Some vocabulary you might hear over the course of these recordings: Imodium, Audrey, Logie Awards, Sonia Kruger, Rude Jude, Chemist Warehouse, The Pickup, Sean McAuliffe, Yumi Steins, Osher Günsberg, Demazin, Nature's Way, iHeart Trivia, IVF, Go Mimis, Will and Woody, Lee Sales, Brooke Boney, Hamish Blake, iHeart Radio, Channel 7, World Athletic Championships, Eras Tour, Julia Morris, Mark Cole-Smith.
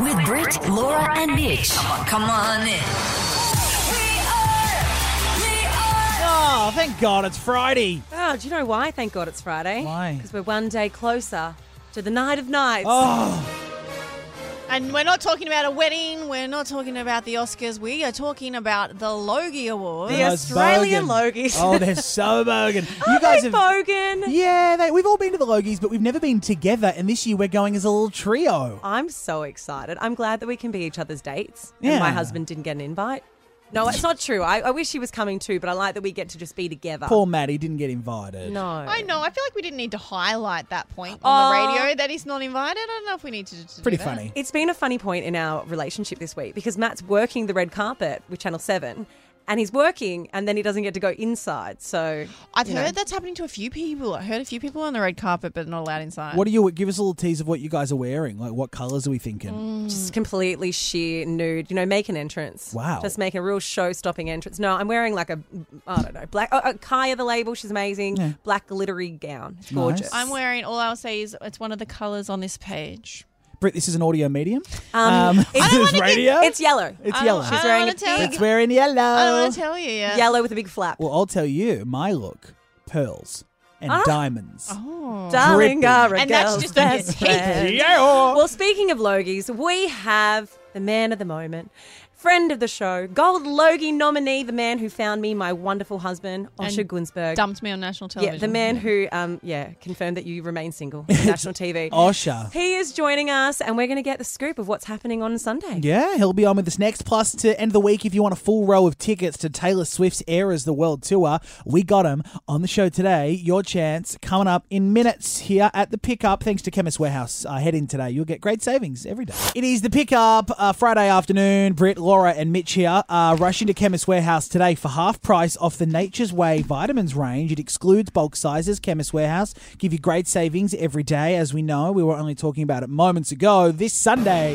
with Britt, Laura, and Mitch. Come on in. We are. Oh, thank God it's Friday. Oh, do you know why? Thank God it's Friday. Why? Because we're one day closer to the night of nights. Oh. And we're not talking about a wedding. We're not talking about the Oscars. We are talking about the Logie Awards. The Australian Logies. Oh, they're so bogan. Bogan? Yeah, we've all been to the Logies, but we've never been together. And this year we're going as a little trio. I'm so excited. I'm glad that we can be each other's dates. Yeah. And my husband didn't get an invite. No, it's not true. I wish he was coming too, but I like that we get to just be together. Poor Maddie didn't get invited. No. I know. I feel like we didn't need to highlight that point on the radio that he's not invited. I don't know if we need to pretty do that. Funny. It's been a funny point in our relationship this week because Matt's working the red carpet with Channel 7. And he's working, and then he doesn't get to go inside. So I've heard that's happening to a few people. I heard a few people on the red carpet, but not allowed inside. What are you? Give us a little tease of what you guys are wearing. Like, what colours are we thinking? Just completely sheer nude. You know, make an entrance. Wow. Just make a real show-stopping entrance. No, I'm wearing like black. Kaya, the label, she's amazing. Yeah. Black glittery gown. It's gorgeous. Nice. I'm wearing. All I'll say is it's one of the colours on this page. Britt, this is an audio medium. It's radio. It's yellow. It's yellow. She's wearing it's wearing yellow. I don't want to tell you yet. Yellow with a big flap. Well, I'll tell you. My look, pearls and diamonds. Oh. Darling, and that's just best friend. Yeah. Well, speaking of Logies, we have the man of the moment. Friend of the show, Gold Logie nominee, the man who found me, my wonderful husband, Osher Günsberg. Dumped me on national television. Yeah, the man who, confirmed that you remain single on national TV. Osher. He is joining us and we're going to get the scoop of what's happening on Sunday. Yeah, he'll be on with us next. Plus, to end of the week, if you want a full row of tickets to Taylor Swift's Eras, the World Tour, we got him on the show today. Your chance coming up in minutes here at The Pickup. Thanks to Chemist Warehouse. Head in today. You'll get great savings every day. It is The Pickup, Friday afternoon. Britt, Laura and Mitch here are rushing to Chemist Warehouse today for half price off the Nature's Way vitamins range. It excludes bulk sizes. Chemist Warehouse give you great savings every day. As we know, we were only talking about it moments ago. This Sunday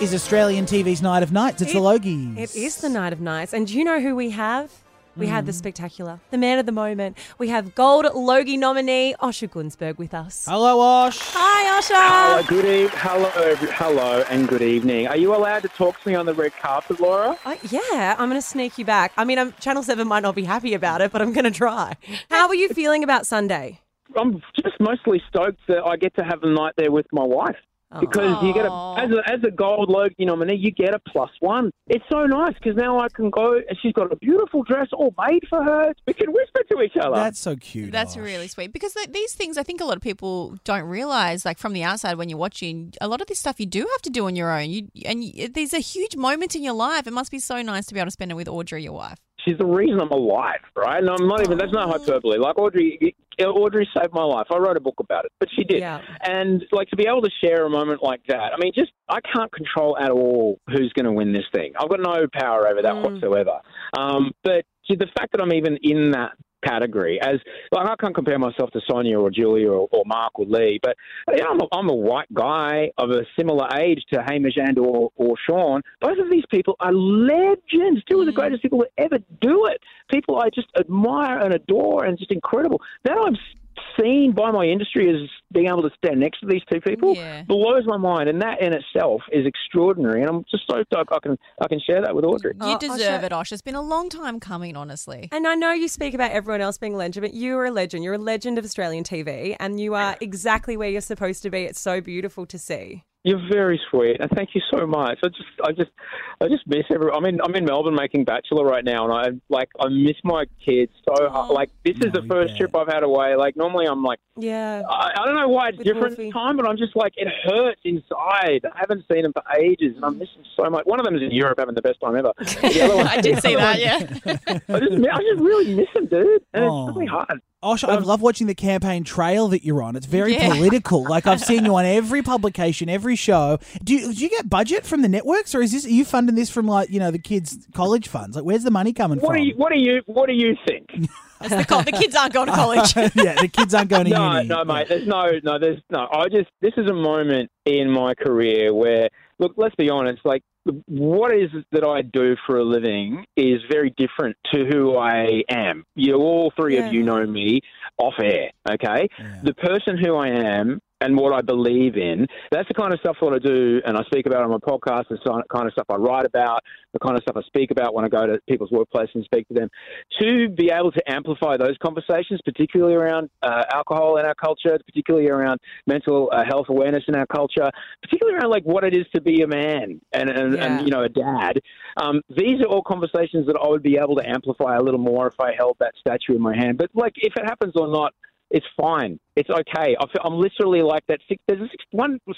is Australian TV's Night of Nights. It's the Logies. It is the Night of Nights. And do you know who we have? We have the spectacular, the man of the moment. We have Gold Logie nominee Osher Günsberg with us. Hello, Osh. Hi, Osher. Hello, good evening. Hello, and good evening. Are you allowed to talk to me on the red carpet, Laura? Yeah, I'm going to sneak you back. I mean, Channel 7 might not be happy about it, but I'm going to try. How are you feeling about Sunday? I'm just mostly stoked that I get to have a night there with my wife. Because you get as a Gold Logie nominee, you get a +1. It's so nice because now I can go, and she's got a beautiful dress all made for her. We can whisper to each other. That's so cute. That's really sweet. Because these things, I think a lot of people don't realise, like from the outside when you're watching, a lot of this stuff you do have to do on your own. There's a huge moment in your life. It must be so nice to be able to spend it with Audrey, your wife. She's the reason I'm alive, right? And I'm not even, that's not hyperbole. Like Audrey saved my life. I wrote a book about it, but she did. Yeah. And like to be able to share a moment like that, I mean, just I can't control at all who's going to win this thing. I've got no power over that whatsoever. But the fact that I'm even in that category, as like I can't compare myself to Sonia or Julia or Mark or Lee, but you know, I'm a white guy of a similar age to Hamish and or Sean. Both of these people are legends, two of the greatest people to ever do it. People I just admire and adore, and just incredible. Now I'm seen by my industry as being able to stand next to these two people blows my mind, and that in itself is extraordinary. And I'm just so stoked I can share that with Audrey. You deserve it, Osh. It's been a long time coming, honestly. And I know you speak about everyone else being a legend, but you are a legend. You're a legend of Australian TV, and you are exactly where you're supposed to be. It's so beautiful to see. You're very sweet, and thank you so much. I just miss everyone. I'm in Melbourne making Bachelor right now, and I miss my kids so hard. Like this is the first trip I've had away. Like normally I'm like I don't know why it's different this time, but I'm just like it hurts inside. I haven't seen them for ages, and I miss them so much. One of them is in Europe having the best time ever. The other one, I did see that. Yeah, I just really miss them, dude, and it's really hard. Osher, I love watching the campaign trail that you're on. It's very political. Like I've seen you on every publication, every show. Do you get budget from the networks, or are you funding this from like the kids' college funds? Like where's the money coming from? What do you think? That's the kids aren't going to college. The kids aren't going to uni. No, mate. There's no. This is a moment in my career where, look, let's be honest. Like, what it is that I do for a living is very different to who I am. All three of you know me off air. Okay, the person who I am and what I believe in. That's the kind of stuff I want to do, and I speak about on my podcast, the kind of stuff I write about, the kind of stuff I speak about when I go to people's workplace and speak to them. To be able to amplify those conversations, particularly around alcohol in our culture, particularly around mental health awareness in our culture, particularly around like what it is to be a man and you know, a dad. These are all conversations that I would be able to amplify a little more if I held that statue in my hand. But like, if it happens or not, it's fine. It's okay. I'm literally like that.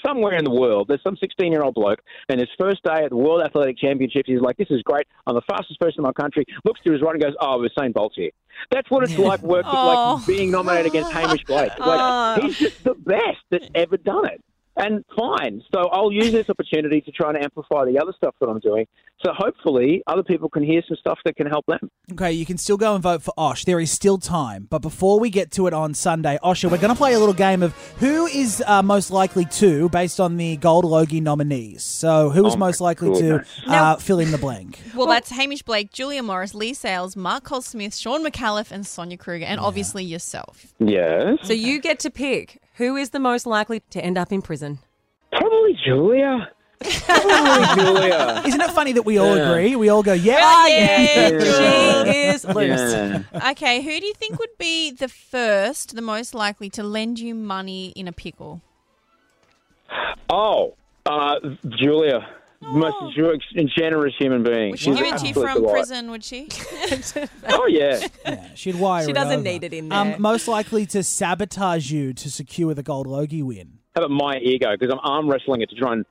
Somewhere in the world, there's some 16-year-old bloke, and his first day at the World Athletic Championships, he's like, "This is great. I'm the fastest person in my country." Looks to his right and goes, "Oh, Usain Bolt's here." That's what it's like working, like being nominated against Hamish Blake. Like, he's just the best that's ever done it. And fine. So I'll use this opportunity to try and amplify the other stuff that I'm doing. So hopefully other people can hear some stuff that can help them. Okay, you can still go and vote for Osh. There is still time. But before we get to it on Sunday, Osher, we're going to play a little game of who is most likely to, based on the Gold Logie nominees. So who is most likely to fill in the blank? Well, that's Hamish Blake, Julia Morris, Lee Sales, Mark Cole-Smith, Sean McAuliffe, and Sonia Kruger, and obviously yourself. Yes. So you get to pick. Who is the most likely to end up in prison? Probably Julia. Isn't it funny that we all agree? We all go, yeah. She is loose. Yeah. Okay, who do you think would be the most likely to lend you money in a pickle? Julia. Most generous human being. Would she give it to you from prison, would she? Oh, yeah. She'd wire it. She doesn't need it in there. Most likely to sabotage you to secure the Gold Logie win. How about my ego? Because I'm arm wrestling it to try and...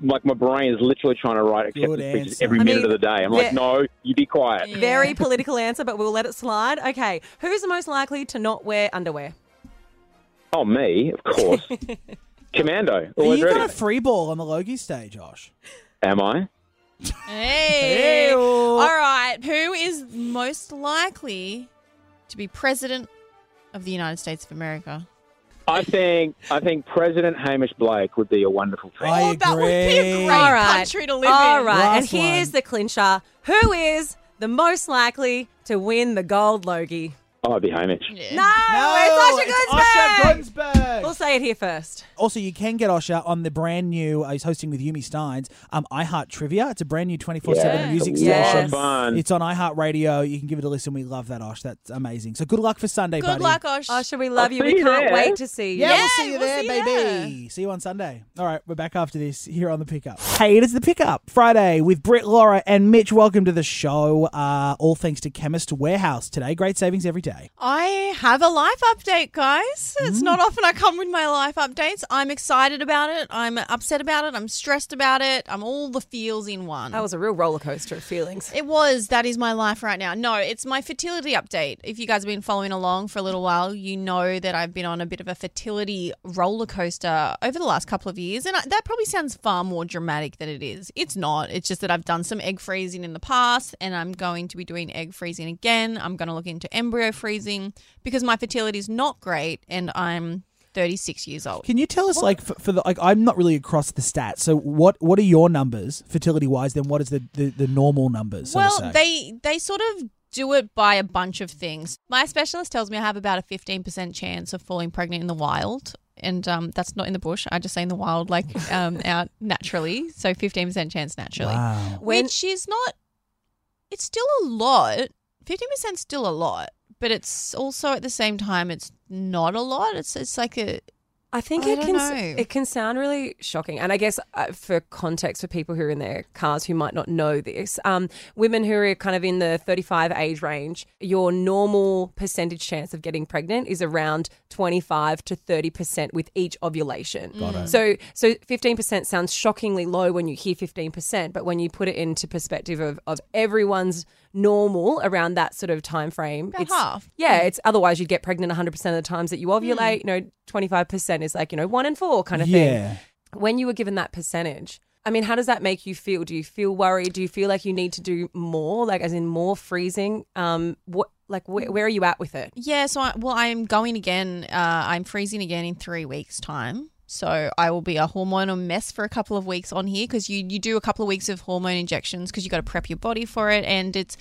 my brain is literally trying to write acceptance speeches every minute of the day. I'm like, no, you be quiet. Yeah. Very political answer, but we'll let it slide. Okay, who's the most likely to not wear underwear? Oh, me, of course. Commando. You got a free ball on the Logie stage, Josh. Am I? Hey. All right. Who is most likely to be president of the United States of America? I think President Hamish Blake would be a wonderful thing. I agree. That would be a great country to live in. All right. Here's the clincher. Who is the most likely to win the Gold Logie? Oh, it'd be Hamish. Yeah. No, it's Osher Günsberg. We'll say it here first. Also, you can get Osher on the brand new, he's hosting with Yumi Steins, iHeart Trivia. It's a brand new 24-7 music station. Fun. It's on iHeart Radio. You can give it a listen. We love that, Osh. That's amazing. So good luck for Sunday, buddy. Good luck, Osh. Osher, we love you. We can't wait to see you. Yeah, we'll see you there, baby. See you on Sunday. All right, we're back after this here on The Pickup. Hey, it is The Pickup Friday with Britt, Laura, and Mitch. Welcome to the show. All thanks to Chemist Warehouse today. Great savings every day. I have a life update, guys. It's not often I come with my life updates. I'm excited about it. I'm upset about it. I'm stressed about it. I'm all the feels in one. That was a real roller coaster of feelings. It was. That is my life right now. No, it's my fertility update. If you guys have been following along for a little while, you know that I've been on a bit of a fertility roller coaster over the last couple of years. And that probably sounds far more dramatic than it is. It's not. It's just that I've done some egg freezing in the past, and I'm going to be doing egg freezing again. I'm going to look into embryo freezing because my fertility is not great and I'm 36 years old. Can you tell us, like, for the I'm not really across the stats, so what are your numbers fertility-wise, then what is the normal numbers? Well, they sort of do it by a bunch of things. My specialist tells me I have about a 15% chance of falling pregnant in the wild, and that's not in the bush. I just say in the wild, like out naturally, so 15% chance naturally. Wow. Which is not – it's still a lot. 15% is still a lot. But it's also at the same time, it's not a lot. It's like a. I think it can sound really shocking, and I guess for context for people who are in their cars who might not know this, women who are kind of in the 35 age range, your normal percentage chance of getting pregnant is around 25 to 30% with each ovulation. Got it. So 15% sounds shockingly low when you hear 15%, but when you put it into perspective of everyone's normal around that sort of time frame, about it's half. Yeah, it's otherwise you'd get pregnant 100% of the times that you ovulate. You know, 25% is like, you know, 1 in 4 kind of thing. When you were given that percentage, I mean, how does that make you feel? Do you feel worried? Do you feel like you need to do more, like as in more freezing? Where are you at with it? Yeah, so I'm going again. I'm freezing again in 3 weeks' time. So I will be a hormonal mess for a couple of weeks on here because you do a couple of weeks of hormone injections because you got to prep your body for it. And it's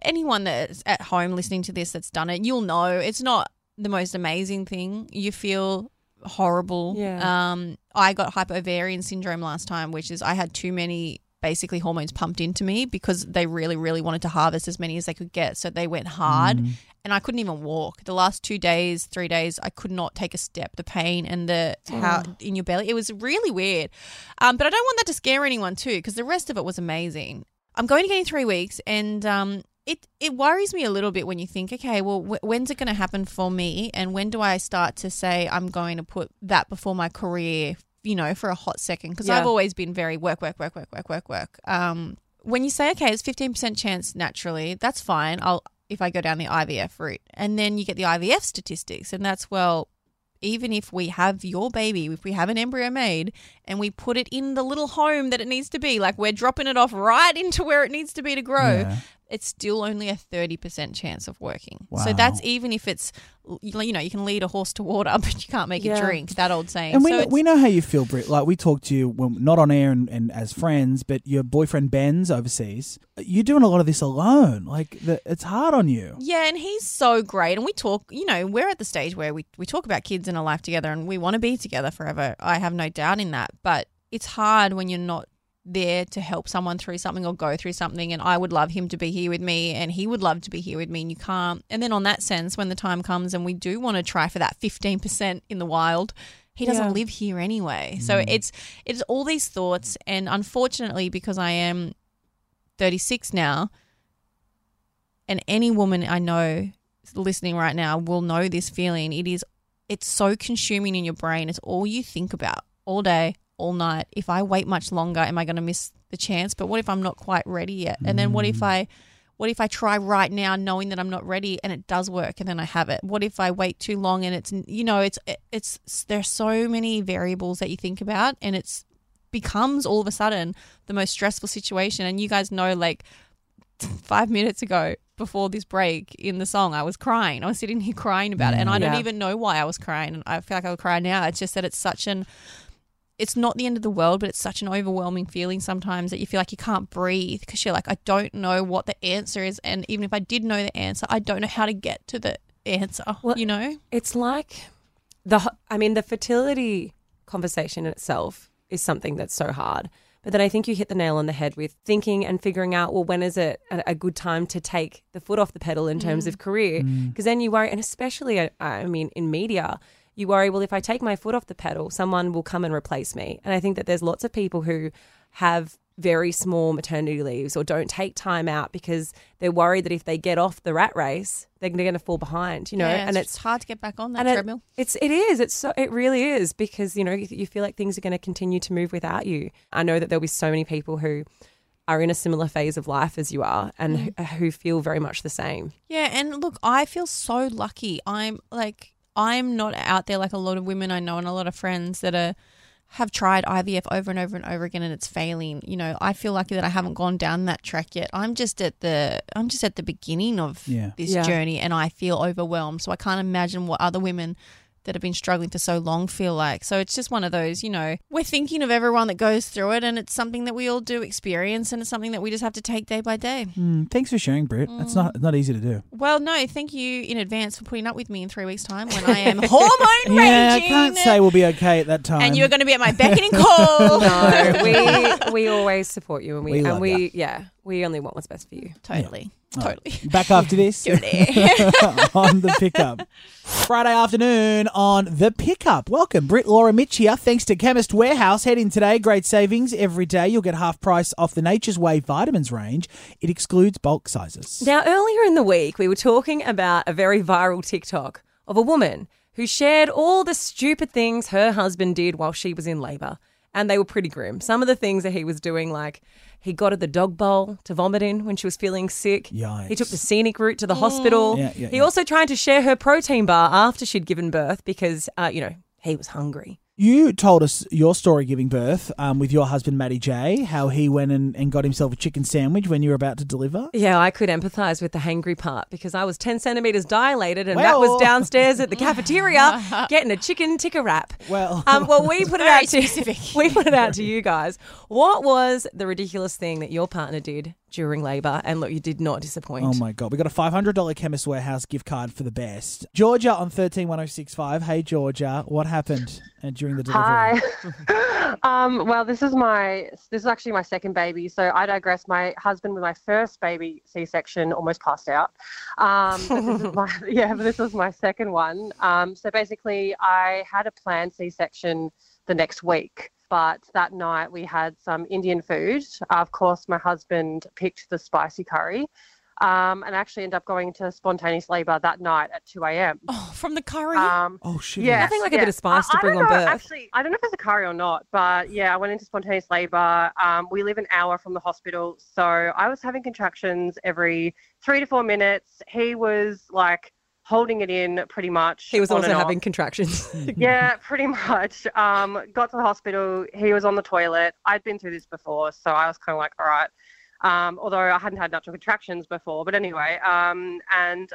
anyone that's at home listening to this that's done it, you'll know it's not the most amazing thing. You feel horrible. Yeah. I got hypovarian syndrome last time, which is I had too many basically hormones pumped into me because they really, really wanted to harvest as many as they could get. So they went hard and I couldn't even walk. The last 2 days, 3 days, I could not take a step. The pain and the how in your belly. It was really weird. But I don't want that to scare anyone too because the rest of it was amazing. I'm going again in 3 weeks and it worries me a little bit when you think, okay, well, when's it going to happen for me and when do I start to say I'm going to put that before my career, you know, for a hot second because I've always been very work. When you say, okay, it's 15% chance naturally, that's fine if I go down the IVF route. And then you get the IVF statistics and that's, well, even if we have your baby, if we have an embryo made and we put it in the little home that it needs to be, like we're dropping it off right into where it needs to be to grow, it's still only a 30% chance of working. Wow. So that's even if it's, you know, you can lead a horse to water, but you can't make it drink, that old saying. And we know how you feel, Britt. Like we talked to you, well, not on air and as friends, but your boyfriend Ben's overseas. You're doing a lot of this alone. Like it's hard on you. Yeah, and he's so great. And we talk, you know, we're at the stage where we talk about kids and a life together and we want to be together forever. I have no doubt in that. But it's hard when you're not there to help someone through something or go through something, and I would love him to be here with me and he would love to be here with me and you can't. And then on that sense, when the time comes and we do want to try for that 15% in the wild, he doesn't live here anyway. So it's all these thoughts, and unfortunately because I am 36 now, and any woman I know listening right now will know this feeling, it's so consuming in your brain. It's all you think about all day, all night. If I wait much longer, am I going to miss the chance? But what if I'm not quite ready yet? And then what if I try right now knowing that I'm not ready and it does work and then I have it? What if I wait too long and it's, you know, it's there's so many variables that you think about, and it's becomes all of a sudden the most stressful situation. And you guys know, like 5 minutes ago before this break in the song, I was crying. I was sitting here crying about it, and I don't even know why I was crying, and I feel like I'll cry now. It's just that it's such an it's not the end of the world, but it's such an overwhelming feeling sometimes that you feel like you can't breathe because you're like, I don't know what the answer is. And even if I did know the answer, I don't know how to get to the answer, well, you know? It's like the fertility conversation in itself is something that's so hard. But then I think you hit the nail on the head with thinking and figuring out, well, when is it a good time to take the foot off the pedal in terms of career? Because then you worry, and especially, in media, you worry, well, if I take my foot off the pedal, someone will come and replace me. And I think that there's lots of people who have very small maternity leaves or don't take time out because they're worried that if they get off the rat race, they're going to fall behind, you know. Yeah, and it's hard to get back on that treadmill. It is. It really is, because, you know, you feel like things are going to continue to move without you. I know that there'll be so many people who are in a similar phase of life as you are and who feel very much the same. Yeah, and look, I feel so lucky. I'm not out there like a lot of women I know and a lot of friends that have tried IVF over and over and over again and it's failing. You know, I feel lucky that I haven't gone down that track yet. I'm just at the beginning of this journey, and I feel overwhelmed. So I can't imagine what other women that have been struggling for so long feel like. So it's just one of those, you know, we're thinking of everyone that goes through it, and it's something that we all do experience, and it's something that we just have to take day by day. Thanks for sharing, Britt. That's not easy to do. Well, no, thank you in advance for putting up with me in 3 weeks' time when I am hormone raging. I can't say we'll be okay at that time. And you're going to be at my beckoning call. No, we always support you, and we only want what's best for you. Totally. Yeah. Totally. Back after this on The Pickup. Friday afternoon on The Pickup. Welcome, Britt, Laura, Mitch here. Thanks to Chemist Warehouse. Head in today. Great savings every day. You'll get half price off the Nature's Way vitamins range. It excludes bulk sizes. Now, earlier in the week, we were talking about a very viral TikTok of a woman who shared all the stupid things her husband did while she was in labour. And they were pretty grim. Some of the things that he was doing, like he got her the dog bowl to vomit in when she was feeling sick. Yikes. He took the scenic route to the hospital. He also tried to share her protein bar after she'd given birth because, he was hungry. You told us your story giving birth with your husband, Matty J, how he went and got himself a chicken sandwich when you were about to deliver. Yeah, I could empathise with the hangry part because I was 10 centimetres dilated and Matt was downstairs at the cafeteria getting a chicken tikka wrap. We put it out to you guys. What was the ridiculous thing that your partner did during labour. And look, you did not disappoint. Oh, my God. We got a $500 Chemist Warehouse gift card for the best. Georgia on 131065. Hey, Georgia, what happened during the delivery? Hi. Well, this is actually my second baby. So I digress. My husband with my first baby C-section almost passed out. But this was my second one. So basically I had a planned C-section the next week. But that night we had some Indian food. Of course, my husband picked the spicy curry and actually ended up going to spontaneous labour that night at 2 a.m. Oh, from the curry? Oh, shit. Yeah, nothing like a bit of spice to bring on birth. Actually, I don't know if it's a curry or not, but, I went into spontaneous labour. We live an hour from the hospital, so I was having contractions every 3 to 4 minutes. He was, holding it in pretty much. He was also having contractions. Yeah, pretty much. Got to the hospital. He was on the toilet. I'd been through this before, so I was kind of like, all right. Although I hadn't had natural contractions before. But anyway, and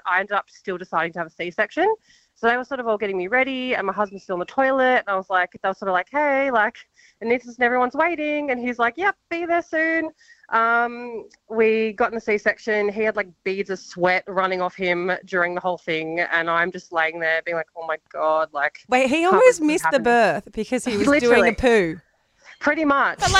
I ended up still deciding to have a C-section. So they were sort of all getting me ready, and my husband's still on the toilet. And I was like, hey, and this is everyone's waiting. And he's like, yep, be there soon. We got in the C-section. He had beads of sweat running off him during the whole thing, and I'm just laying there being like, oh my God, wait, he almost missed the birth because he was doing a poo. Pretty much. But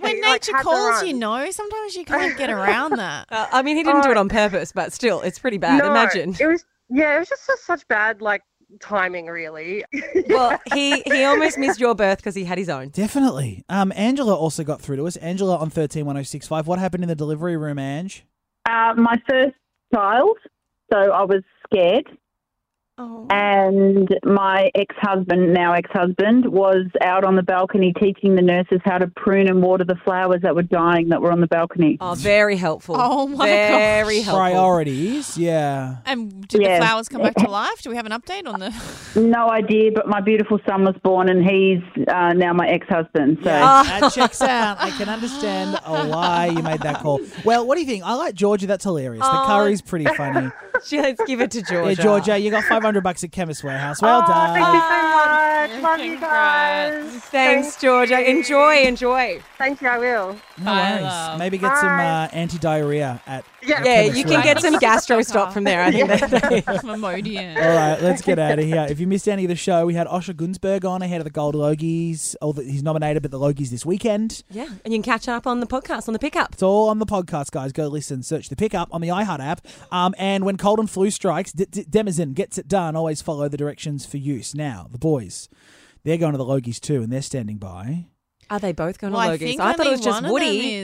when nature calls, sometimes you can't get around that. I mean, he didn't do it on purpose, but still, it's pretty bad. No, imagine. It was just such bad timing, really. Well, he almost missed your birth because he had his own. Definitely. Angela also got through to us. Angela on 131065. What happened in the delivery room, Ange? My first child, so I was scared. Oh. And my now ex-husband, was out on the balcony teaching the nurses how to prune and water the flowers that were dying that were on the balcony. Oh, very helpful. Oh, my God. Very helpful. Priorities, yeah. And did the flowers come back to life? Do we have an update on the... No idea, but my beautiful son was born and he's now my ex-husband. So that checks out. I can understand why you made that call. Well, what do you think? I like Georgia. That's hilarious. The curry's pretty funny. Let's give it to Georgia. Yeah, Georgia, you got $500 at Chemist Warehouse. Well done. Thank you so much. Love you guys. Thanks, Georgia. Enjoy. Thank you. I will. No worries. Maybe get some anti-diarrhea at Chemist you can Warehouse. Get some gastro stop from there. I think that's Imodium. All right, let's get out of here. If you missed any of the show, we had Osher Günsberg on ahead of the Gold Logies. He's nominated but the Logies this weekend. Yeah, and you can catch up on the podcast, on The Pickup. It's all on the podcast, guys. Go listen. Search The Pickup on the iHeart app. And when cold and flu strikes, Demazin gets it done. Always follow the directions for use. Now, the boys, they're going to the Logies too, and they're standing by. Are they both going to Logies? I thought it was just Woody.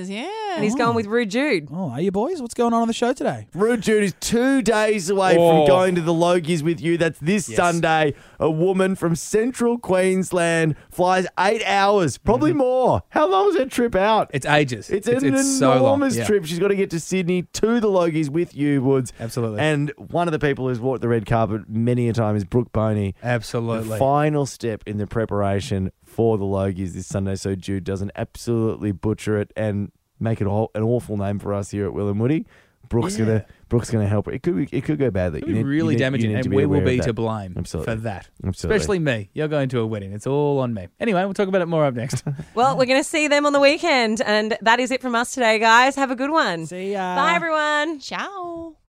And he's going with Rude Jude. Oh, are you boys? What's going on the show today? Rude Jude is 2 days away from going to the Logies with you. That's this Sunday. A woman from central Queensland flies 8 hours, probably more. How long is that trip out? It's ages. It's an enormous trip. She's got to get to Sydney to the Logies with you, Woods. Absolutely. And one of the people who's walked the red carpet many a time is Brooke Boney. Absolutely. The final step in the preparation for the Logies this Sunday, so Jude doesn't absolutely butcher it and make it an awful name for us here at Will and Woody. Brooke's gonna help. It could go badly. It'd be really damaging, and we will be to blame for that. Absolutely. Especially me. You're going to a wedding. It's all on me. Anyway, we'll talk about it more up next. Well, we're gonna see them on the weekend, and that is it from us today, guys. Have a good one. See ya. Bye, everyone. Ciao.